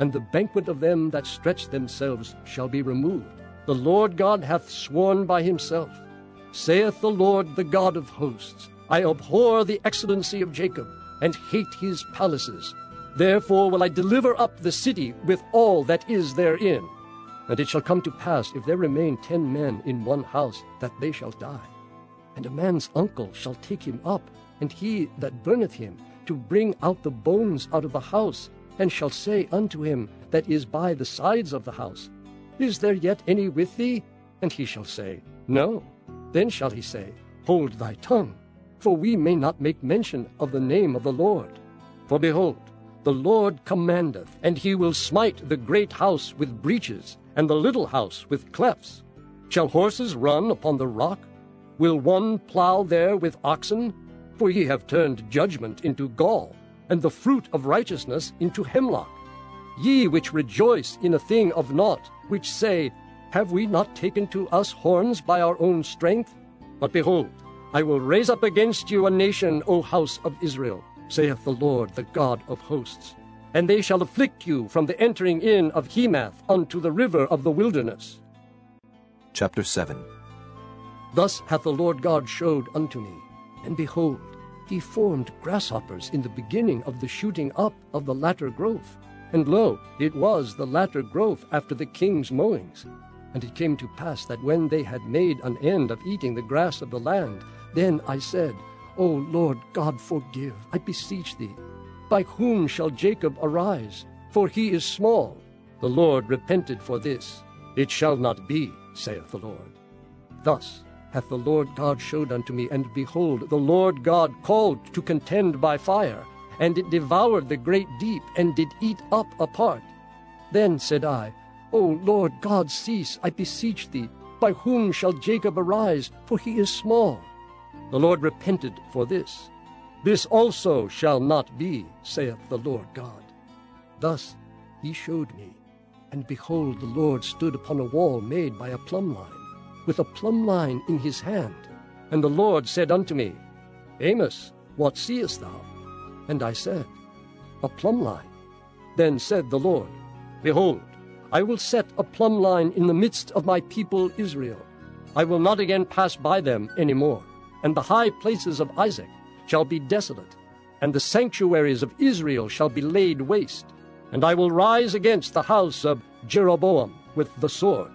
and the banquet of them that stretch themselves shall be removed. The Lord God hath sworn by himself, saith the Lord the God of hosts, I abhor the excellency of Jacob, and hate his palaces. Therefore will I deliver up the city with all that is therein. And it shall come to pass, if there remain 10 men in one house, that they shall die. And a man's uncle shall take him up, and he that burneth him, to bring out the bones out of the house, and shall say unto him that is by the sides of the house, Is there yet any with thee? And he shall say, No. Then shall he say, Hold thy tongue, for we may not make mention of the name of the Lord. For behold, the Lord commandeth, and he will smite the great house with breaches, and the little house with clefts. Shall horses run upon the rock? Will one plow there with oxen? For ye have turned judgment into gall, and the fruit of righteousness into hemlock. Ye which rejoice in a thing of naught, which say, Have we not taken to us horns by our own strength? But behold, I will raise up against you a nation, O house of Israel, saith the Lord, the God of hosts. And they shall afflict you from the entering in of Hamath unto the river of the wilderness. Chapter 7. Thus hath the Lord God showed unto me, and behold, he formed grasshoppers in the beginning of the shooting up of the latter growth. And lo, it was the latter growth after the king's mowings. And it came to pass that when they had made an end of eating the grass of the land, then I said, O Lord God, forgive, I beseech thee. By whom shall Jacob arise? For he is small. The Lord repented for this. It shall not be, saith the Lord. Thus hath the Lord God showed unto me, and behold, the Lord God called to contend by fire, and it devoured the great deep, and did eat up a part. Then said I, O Lord God, cease, I beseech thee. By whom shall Jacob arise? For he is small. The Lord repented for this. This also shall not be, saith the Lord God. Thus he showed me, and behold, the Lord stood upon a wall made by a plumb line, with a plumb line in his hand. And the Lord said unto me, Amos, what seest thou? And I said, A plumb line. Then said the Lord, Behold, I will set a plumb line in the midst of my people Israel. I will not again pass by them any more. And the high places of Isaac shall be desolate, and the sanctuaries of Israel shall be laid waste. And I will rise against the house of Jeroboam with the sword.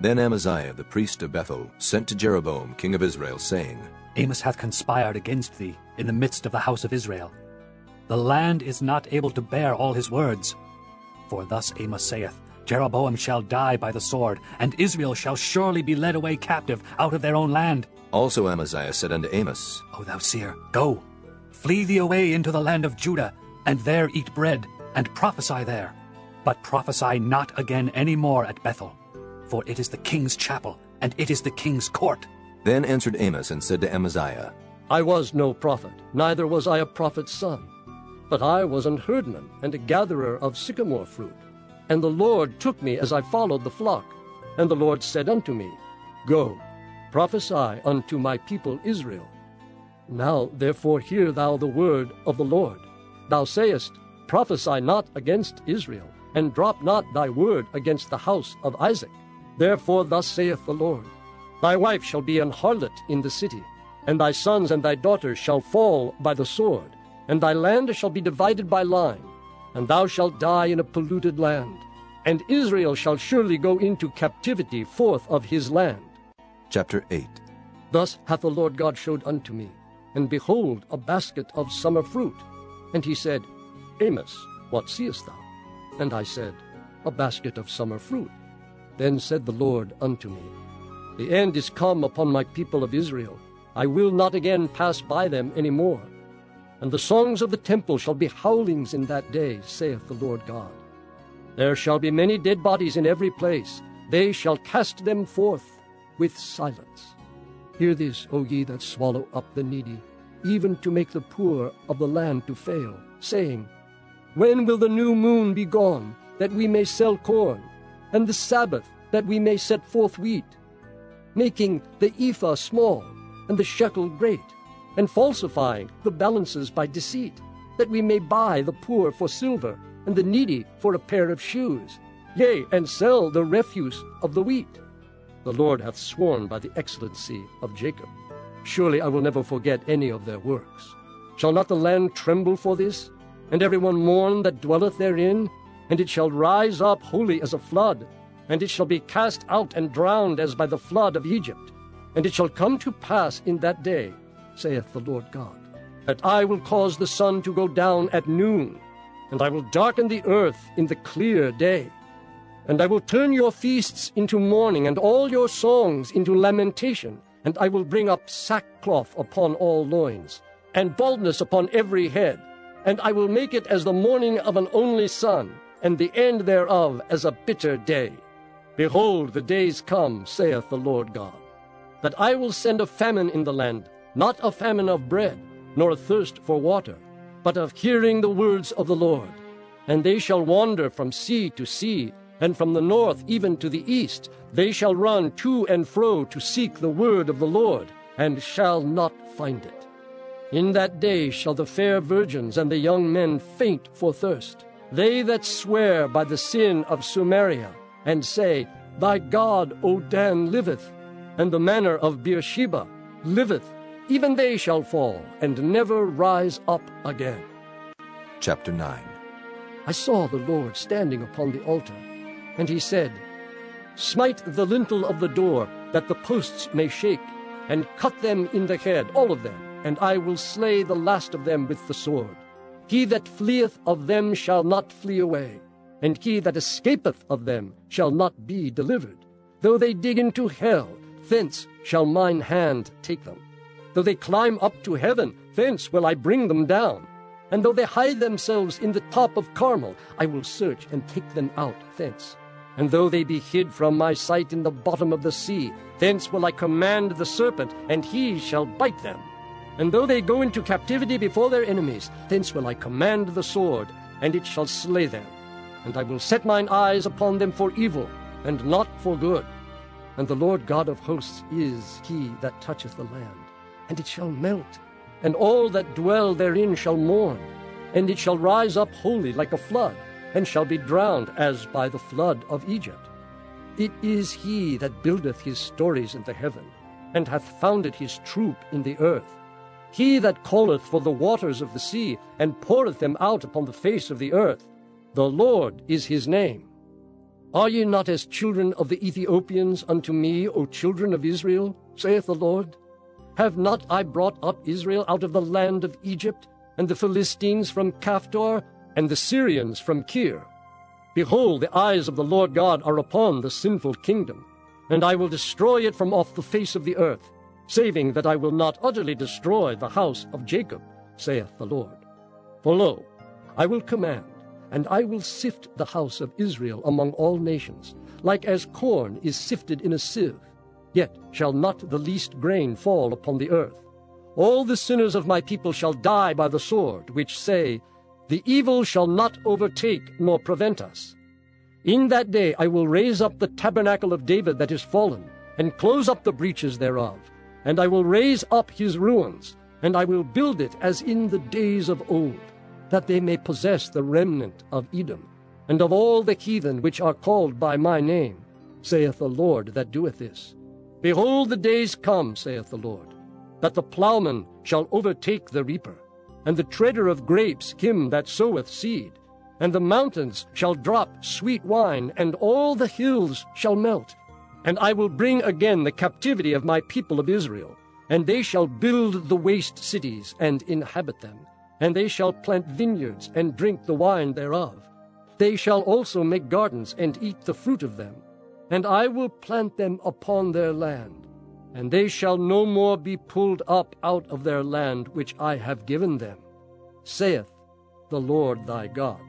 Then Amaziah the priest of Bethel sent to Jeroboam king of Israel, saying, Amos hath conspired against thee in the midst of the house of Israel. The land is not able to bear all his words. For thus Amos saith, Jeroboam shall die by the sword, and Israel shall surely be led away captive out of their own land. Also Amaziah said unto Amos, O thou seer, go, flee thee away into the land of Judah, and there eat bread, and prophesy there. But prophesy not again any more at Bethel, for it is the king's chapel, and it is the king's court. Then answered Amos and said to Amaziah, I was no prophet, neither was I a prophet's son, but I was an herdman and a gatherer of sycamore fruit. And the Lord took me as I followed the flock. And the Lord said unto me, Go, prophesy unto my people Israel. Now therefore hear thou the word of the Lord. Thou sayest, Prophesy not against Israel, and drop not thy word against the house of Isaac. Therefore thus saith the Lord, Thy wife shall be an harlot in the city, and thy sons and thy daughters shall fall by the sword, and thy land shall be divided by line, and thou shalt die in a polluted land, and Israel shall surely go into captivity forth of his land. Chapter 8. Thus hath the Lord God showed unto me, and behold, a basket of summer fruit. And he said, Amos, what seest thou? And I said, A basket of summer fruit. Then said the Lord unto me, The end is come upon my people of Israel. I will not again pass by them any more. And the songs of the temple shall be howlings in that day, saith the Lord God. There shall be many dead bodies in every place. They shall cast them forth with silence. Hear this, O ye that swallow up the needy, even to make the poor of the land to fail, saying, When will the new moon be gone, that we may sell corn, and the Sabbath, that we may set forth wheat, making the ephah small, and the shekel great, and falsifying the balances by deceit, that we may buy the poor for silver, and the needy for a pair of shoes, yea, and sell the refuse of the wheat. The Lord hath sworn by the excellency of Jacob. Surely I will never forget any of their works. Shall not the land tremble for this, and everyone mourn that dwelleth therein? And it shall rise up wholly as a flood, and it shall be cast out and drowned as by the flood of Egypt. And it shall come to pass in that day, saith the Lord God, that I will cause the sun to go down at noon, and I will darken the earth in the clear day. And I will turn your feasts into mourning, and all your songs into lamentation, and I will bring up sackcloth upon all loins, and baldness upon every head, and I will make it as the morning of an only son, and the end thereof as a bitter day. Behold, the days come, saith the Lord God, that I will send a famine in the land, not a famine of bread, nor a thirst for water, but of hearing the words of the Lord. And they shall wander from sea to sea, and from the north even to the east. They shall run to and fro to seek the word of the Lord, and shall not find it. In that day shall the fair virgins and the young men faint for thirst, they that swear by the sin of Samaria, and say, Thy God, O Dan, liveth, and the manor of Beersheba liveth. Even they shall fall, and never rise up again. Chapter 9. I saw the Lord standing upon the altar, and he said, Smite the lintel of the door, that the posts may shake, and cut them in the head, all of them, and I will slay the last of them with the sword. He that fleeth of them shall not flee away, and he that escapeth of them shall not be delivered. Though they dig into hell, thence shall mine hand take them. Though they climb up to heaven, thence will I bring them down. And though they hide themselves in the top of Carmel, I will search and take them out thence. And though they be hid from my sight in the bottom of the sea, thence will I command the serpent, and he shall bite them. And though they go into captivity before their enemies, thence will I command the sword, and it shall slay them. And I will set mine eyes upon them for evil, and not for good. And the Lord God of hosts is he that toucheth the land. And it shall melt, and all that dwell therein shall mourn. And it shall rise up wholly like a flood, and shall be drowned as by the flood of Egypt. It is he that buildeth his stories in the heaven, and hath founded his troop in the earth. He that calleth for the waters of the sea, and poureth them out upon the face of the earth. The Lord is his name. Are ye not as children of the Ethiopians unto me, O children of Israel, saith the Lord? Have not I brought up Israel out of the land of Egypt, and the Philistines from Caphtor, and the Syrians from Kir? Behold, the eyes of the Lord God are upon the sinful kingdom, and I will destroy it from off the face of the earth, saving that I will not utterly destroy the house of Jacob, saith the Lord. For lo, I will command, and I will sift the house of Israel among all nations, like as corn is sifted in a sieve, yet shall not the least grain fall upon the earth. All the sinners of my people shall die by the sword, which say, The evil shall not overtake nor prevent us. In that day I will raise up the tabernacle of David that is fallen, and close up the breaches thereof, and I will raise up his ruins, and I will build it as in the days of old, that they may possess the remnant of Edom, and of all the heathen which are called by my name, saith the Lord that doeth this. Behold, the days come, saith the Lord, that the plowman shall overtake the reaper, and the treader of grapes him that soweth seed, and the mountains shall drop sweet wine, and all the hills shall melt. And I will bring again the captivity of my people of Israel, and they shall build the waste cities and inhabit them, and they shall plant vineyards and drink the wine thereof. They shall also make gardens and eat the fruit of them, and I will plant them upon their land, and they shall no more be pulled up out of their land which I have given them, saith the Lord thy God.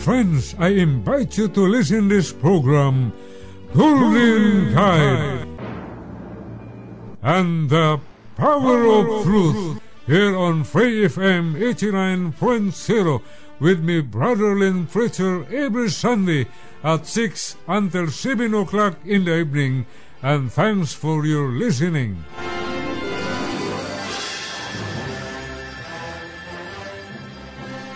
Friends, I invite you to listen this program, Golden Guide, and the Power of Truth, here on Free FM 89.0 with me, Brother Lynn Preacher, every Sunday at 6 until 7 o'clock in the evening, and thanks for your listening.